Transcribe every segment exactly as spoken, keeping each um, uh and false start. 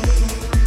What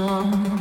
come.